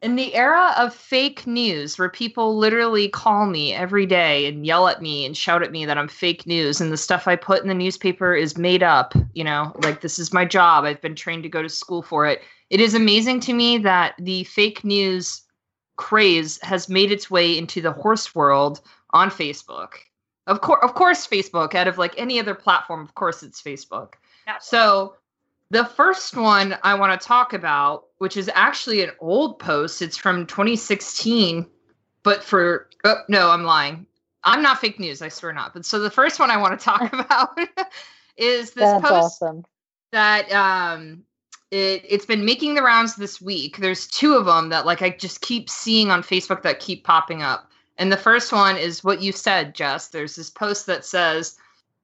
era of fake news, where people literally call me every day and yell at me and shout at me that I'm fake news and the stuff I put in the newspaper is made up, like, this is my job. I've been trained to go to school for it. It is amazing to me that the fake news craze has made its way into the horse world on Facebook. Of course, Facebook, out of like any other platform, of course, it's Facebook. Absolutely. So the first one I want to talk about, which is actually an old post, it's from 2016, I'm lying. I'm not fake news. I swear not. But so the first one I want to talk about is this That's post awesome. That, it's been making the rounds this week. There's two of them that, like, I just keep seeing on Facebook that keep popping up. And the first one is what you said, Jess. There's this post that says,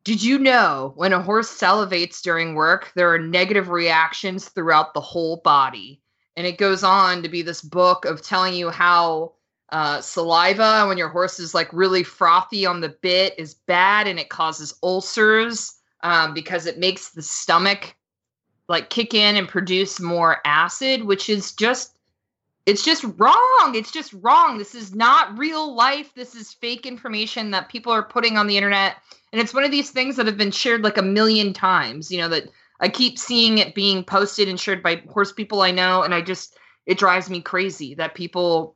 did you know when a horse salivates during work, there are negative reactions throughout the whole body? And it goes on to be this book of telling you how saliva, when your horse is like really frothy on the bit, is bad and it causes ulcers because it makes the stomach like kick in and produce more acid, which is just It's just wrong. It's just wrong. This is not real life. This is fake information that people are putting on the internet. And it's one of these things that have been shared like a million times, you know, that I keep seeing it being posted and shared by horse people I know. And I just, it drives me crazy that people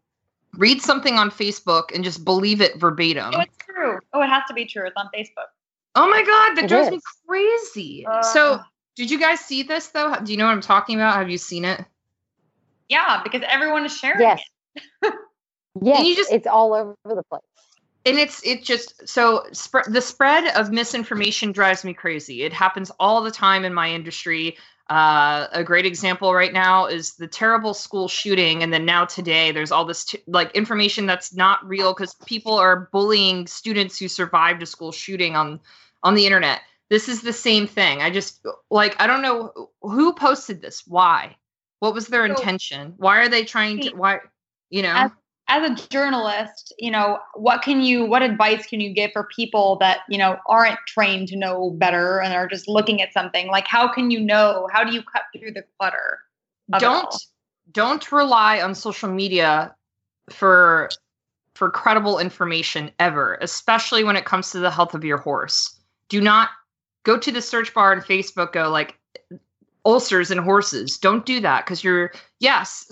read something on Facebook and just believe it verbatim. Oh, it's true. Oh, it has to be true. It's on Facebook. Oh my God. That drives me crazy. So did you guys see this though? Do you know what I'm talking about? Have you seen it? Yeah, because everyone is sharing it. Yes, and you just, it's all over the place. And it just, so the spread of misinformation drives me crazy. It happens all the time in my industry. A great example right now is the terrible school shooting. And then now today there's all this like information that's not real because people are bullying students who survived a school shooting on the internet. This is the same thing. I just, like, I don't know who posted this. Why? What was their intention? Why are they trying to, why, you know? As a journalist, you know, what advice can you give for people that, you know, aren't trained to know better and are just looking at something? Like, how do you cut through the clutter? Don't rely on social media for credible information ever, especially when it comes to the health of your horse. Do not go to the search bar on Facebook, go like, ulcers and horses. Don't do that because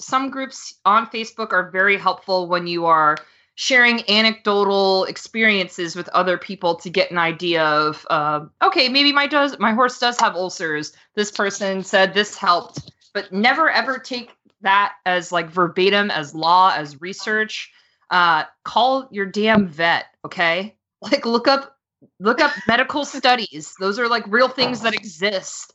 some groups on Facebook are very helpful when you are sharing anecdotal experiences with other people to get an idea of, okay, maybe my horse does have ulcers. This person said this helped, but never ever take that as like verbatim, as law, as research. Call your damn vet. Okay. Like look up medical studies. Those are like real things that exist.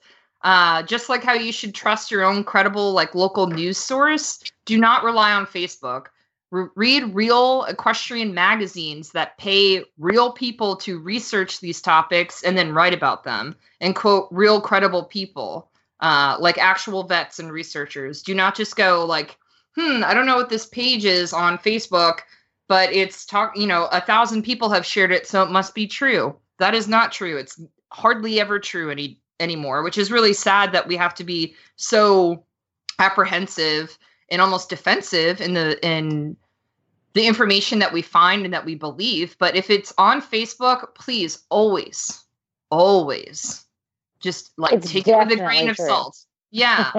Just like how you should trust your own credible, like local news source, do not rely on Facebook. Read real equestrian magazines that pay real people to research these topics and then write about them and quote real credible people, like actual vets and researchers. Do not just go like, I don't know what this page is on Facebook, but it's you know, 1,000 people have shared it, so it must be true. That is not true. It's hardly ever true anymore, which is really sad that we have to be so apprehensive and almost defensive in the information that we find and that we believe. But if it's on Facebook, please always just like take it with a grain of salt. Yeah.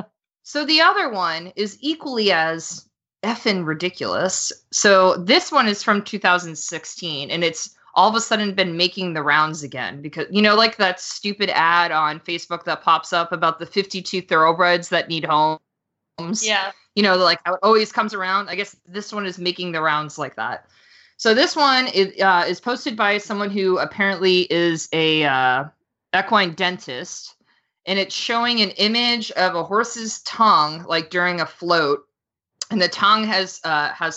So the other one is equally as effing ridiculous. So this one is from 2016 and it's all of a sudden been making the rounds again because, you know, like that stupid ad on Facebook that pops up about the 52 thoroughbreds that need homes. Yeah. You know, like how it always comes around. I guess this one is making the rounds like that. So this one is posted by someone who apparently is a equine dentist, and it's showing an image of a horse's tongue, like during a float. And the tongue has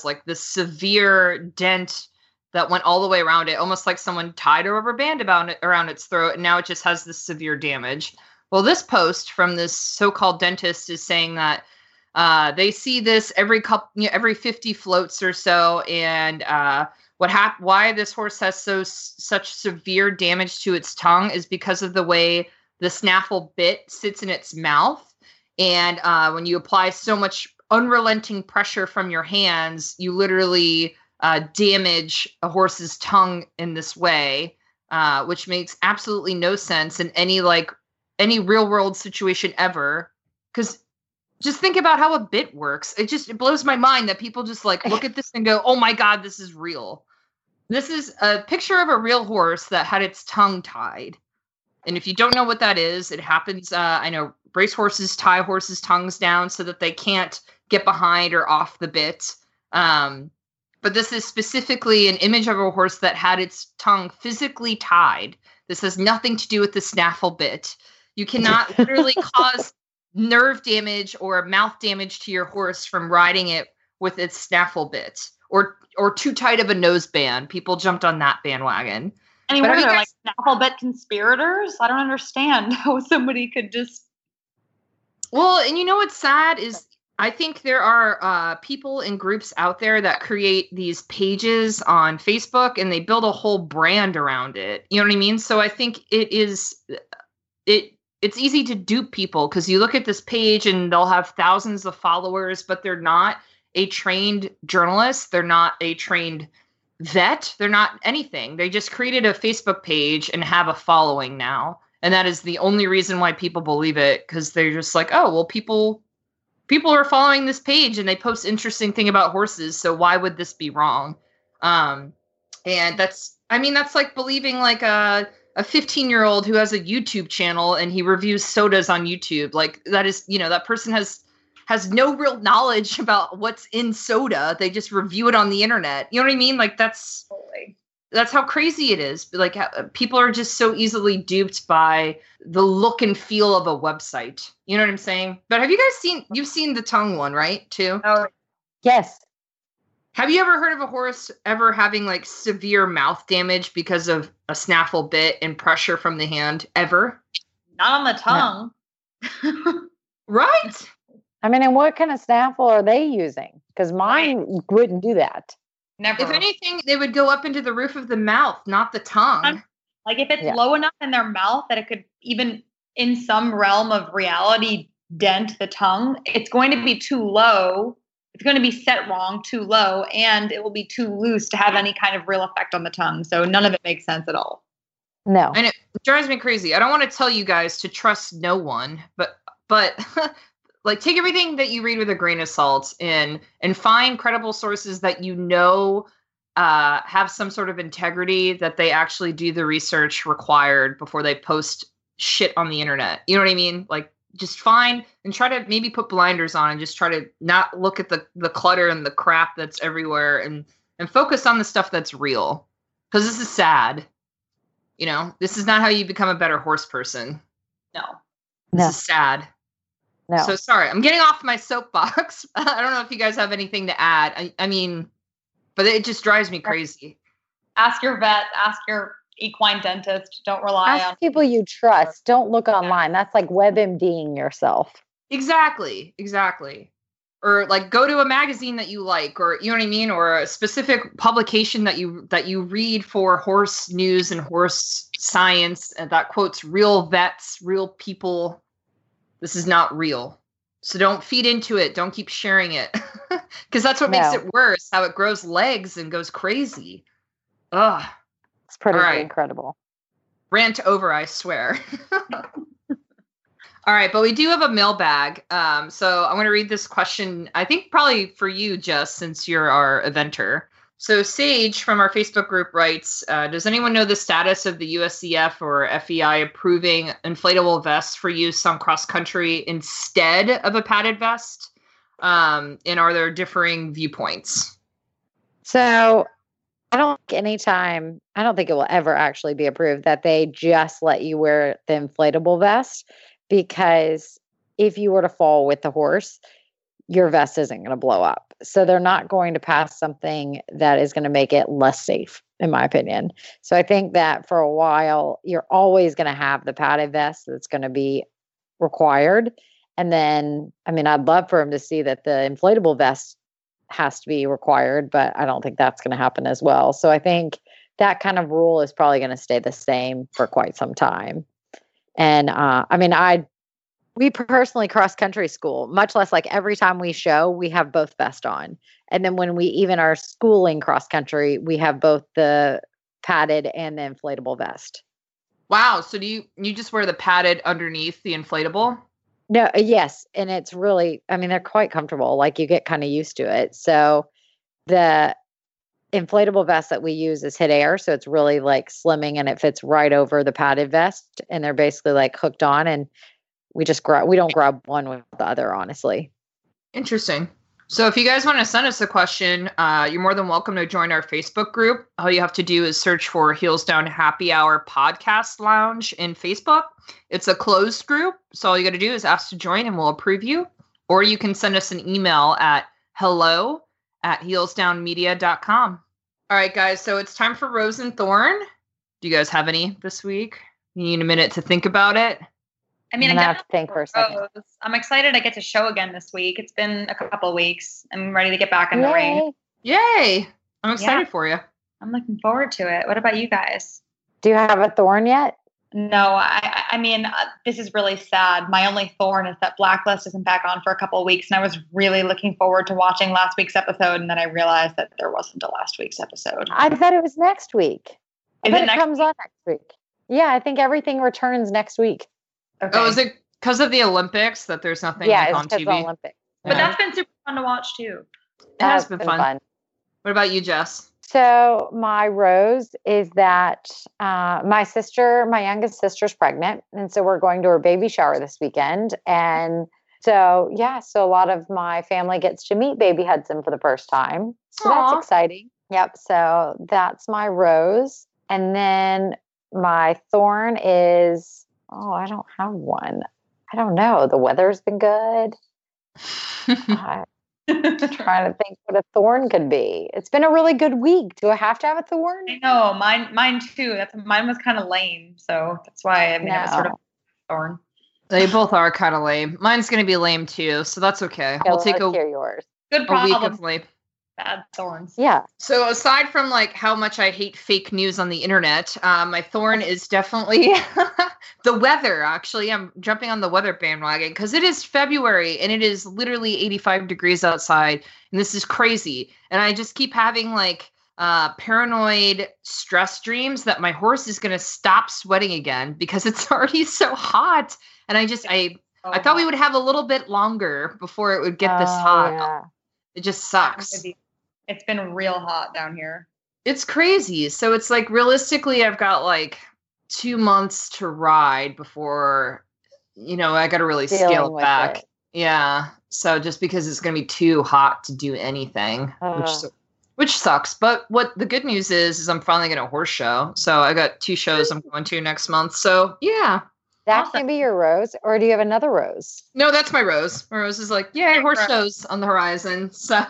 like this severe dent that went all the way around it, almost like someone tied a rubber band around its throat, and now it just has this severe damage. Well, this post from this so-called dentist is saying that they see this every 50 floats or so, and why this horse has such severe damage to its tongue is because of the way the snaffle bit sits in its mouth, and when you apply so much unrelenting pressure from your hands, you literally damage a horse's tongue in this way, which makes absolutely no sense in any real world situation ever. Because just think about how a bit works. It blows my mind that people just like look at this and go, "Oh my God, this is real." This is a picture of a real horse that had its tongue tied. And if you don't know what that is, it happens. I know race horses tie horses' tongues down so that they can't get behind or off the bit. But this is specifically an image of a horse that had its tongue physically tied. This has nothing to do with the snaffle bit. You cannot literally cause nerve damage or mouth damage to your horse from riding it with its snaffle bit or too tight of a nose band. People jumped on that bandwagon. Anyway, they're like snaffle bit conspirators. I don't understand how somebody could just. Well, and you know what's sad is, I think there are people and groups out there that create these pages on Facebook and they build a whole brand around it. You know what I mean? So I think it's easy to dupe people because you look at this page and they'll have thousands of followers, but they're not. a trained journalist. They're not a trained vet. They're not anything. They just created a Facebook page and have a following now. And that is the only reason why people believe it, because they're just like, oh, well, people are following this page and they post interesting thing about horses. So why would this be wrong? And that's like believing like a 15-year-old who has a YouTube channel and he reviews sodas on YouTube. Like that is, that person has no real knowledge about what's in soda. They just review it on the internet. You know what I mean? Like that's how crazy it is. But like people are just so easily duped by the look and feel of a website. You know what I'm saying? But have you guys you've seen the tongue one, right? Too? Oh, yes. Have you ever heard of a horse ever having like severe mouth damage because of a snaffle bit and pressure from the hand ever? Not on the tongue. No. Right. I mean, and what kind of snaffle are they using? Because mine wouldn't do that. Never. If anything, they would go up into the roof of the mouth, not the tongue. Like if it's low enough in their mouth that it could even in some realm of reality dent the tongue, it's going to be too low. It's going to be set wrong, too low, and it will be too loose to have any kind of real effect on the tongue. So none of it makes sense at all. No. And it drives me crazy. I don't want to tell you guys to trust no one, but like take everything that you read with a grain of salt and find credible sources that have some sort of integrity, that they actually do the research required before they post shit on the internet. You know what I mean? Like just find and try to maybe put blinders on and just try to not look at the clutter and the crap that's everywhere and focus on the stuff that's real. Because this is sad. This is not how you become a better horse person. No. This is sad. No. So sorry, I'm getting off my soapbox. I don't know if you guys have anything to add. I mean, but it just drives me crazy. Ask your vet, ask your equine dentist. Don't rely on people you trust. Don't look online. That's like WebMDing yourself. Exactly. Or like go to a magazine that you like, or you know what I mean? Or a specific publication that you read for horse news and horse science and that quotes real vets, real people. This is not real. So don't feed into it. Don't keep sharing it. Because that's what makes it worse, how it grows legs and goes crazy. Ugh. It's pretty incredible. Rant over, I swear. All right, but we do have a mailbag. So I'm going to read this question, I think probably for you, Jess, since you're our eventer. So Sage from our Facebook group writes, does anyone know the status of the USCF or FEI approving inflatable vests for use on cross-country instead of a padded vest? And are there differing viewpoints? So I don't think it will ever actually be approved that they just let you wear the inflatable vest, because if you were to fall with the horse, your vest isn't going to blow up. So they're not going to pass something that is going to make it less safe, in my opinion. So I think that for a while, you're always going to have the padded vest that's going to be required. And then, I mean, I'd love for them to see that the inflatable vest has to be required, but I don't think that's going to happen as well. So I think that kind of rule is probably going to stay the same for quite some time. And we personally cross-country school, much less like every time we show, we have both vests on. And then when we even are schooling cross-country, we have both the padded and the inflatable vest. Wow. So do you just wear the padded underneath the inflatable? No. Yes. And it's really, I mean, they're quite comfortable. Like you get kind of used to it. So the inflatable vest that we use is Hit Air. So it's really like slimming and it fits right over the padded vest. And they're basically like hooked on, and we don't grab one with the other, honestly. Interesting. So if you guys want to send us a question, you're more than welcome to join our Facebook group. All you have to do is search for Heels Down Happy Hour Podcast Lounge in Facebook. It's a closed group. So all you got to do is ask to join and we'll approve you. Or you can send us an email at hello@heelsdownmedia.com. All right, guys. So it's time for Rose and Thorn. Do you guys have any this week? You need a minute to think about it. I mean, I have to think for a second. I'm excited I get to show again this week. It's been a couple of weeks. I'm ready to get back in the ring. Yay! I'm excited for you. I'm looking forward to it. What about you guys? Do you have a thorn yet? No, I mean, this is really sad. My only thorn is that Blacklist isn't back on for a couple of weeks, and I was really looking forward to watching last week's episode, and then I realized that there wasn't a last week's episode. I thought it was next week. It comes on next week. Yeah, I think everything returns next week. Okay. Oh, is it because of the Olympics that there's nothing on TV? Yeah, it's because of the Olympics. But that's been super fun to watch, too. It has been fun. What about you, Jess? So my rose is that my youngest sister's pregnant. And so we're going to her baby shower this weekend. And so, so a lot of my family gets to meet baby Hudson for the first time. So that's exciting. Yep. So that's my rose. And then my thorn is, I don't have one. I don't know. The weather's been good. Trying to think what a thorn could be. It's been a really good week. Do I have to have a thorn? I know. Mine too. Mine was kind of lame. So that's why it was sort of a thorn. They both are kind of lame. Mine's going to be lame too. So that's okay. We'll take yours. Good problem. A week of lame. Bad thorns. Yeah. So aside from like how much I hate fake news on the internet, my thorn is definitely the weather. Actually, I'm jumping on the weather bandwagon because it is February and it is literally 85 degrees outside. And this is crazy. And I just keep having like paranoid stress dreams that my horse is going to stop sweating again because it's already so hot. And I thought we would have a little bit longer before it would get this hot. Yeah. It just sucks. It's been real hot down here. It's crazy. So it's like, realistically, I've got like 2 months to ride before, I got to really scale back. Yeah. So just because it's going to be too hot to do anything, which sucks. But what the good news is I'm finally going to horse show. So I got 2 shows I'm going to next month. So yeah. That can be your rose, or do you have another rose? No, that's my rose. My rose is like, yay, horse shows on the horizon. So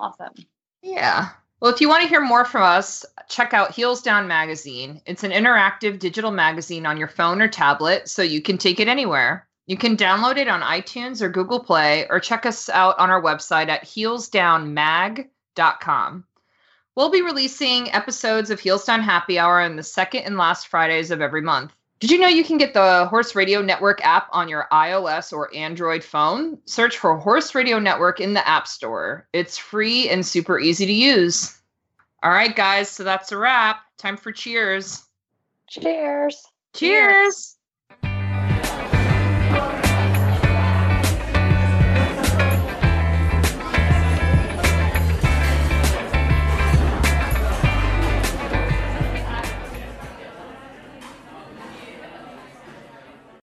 awesome. Yeah. Well, if you want to hear more from us, check out Heels Down Magazine. It's an interactive digital magazine on your phone or tablet, so you can take it anywhere. You can download it on iTunes or Google Play, or check us out on our website at heelsdownmag.com. We'll be releasing episodes of Heels Down Happy Hour on the second and last Fridays of every month. Did you know you can get the Horse Radio Network app on your iOS or Android phone? Search for Horse Radio Network in the App Store. It's free and super easy to use. All right, guys. So that's a wrap. Time for cheers. Cheers. Cheers.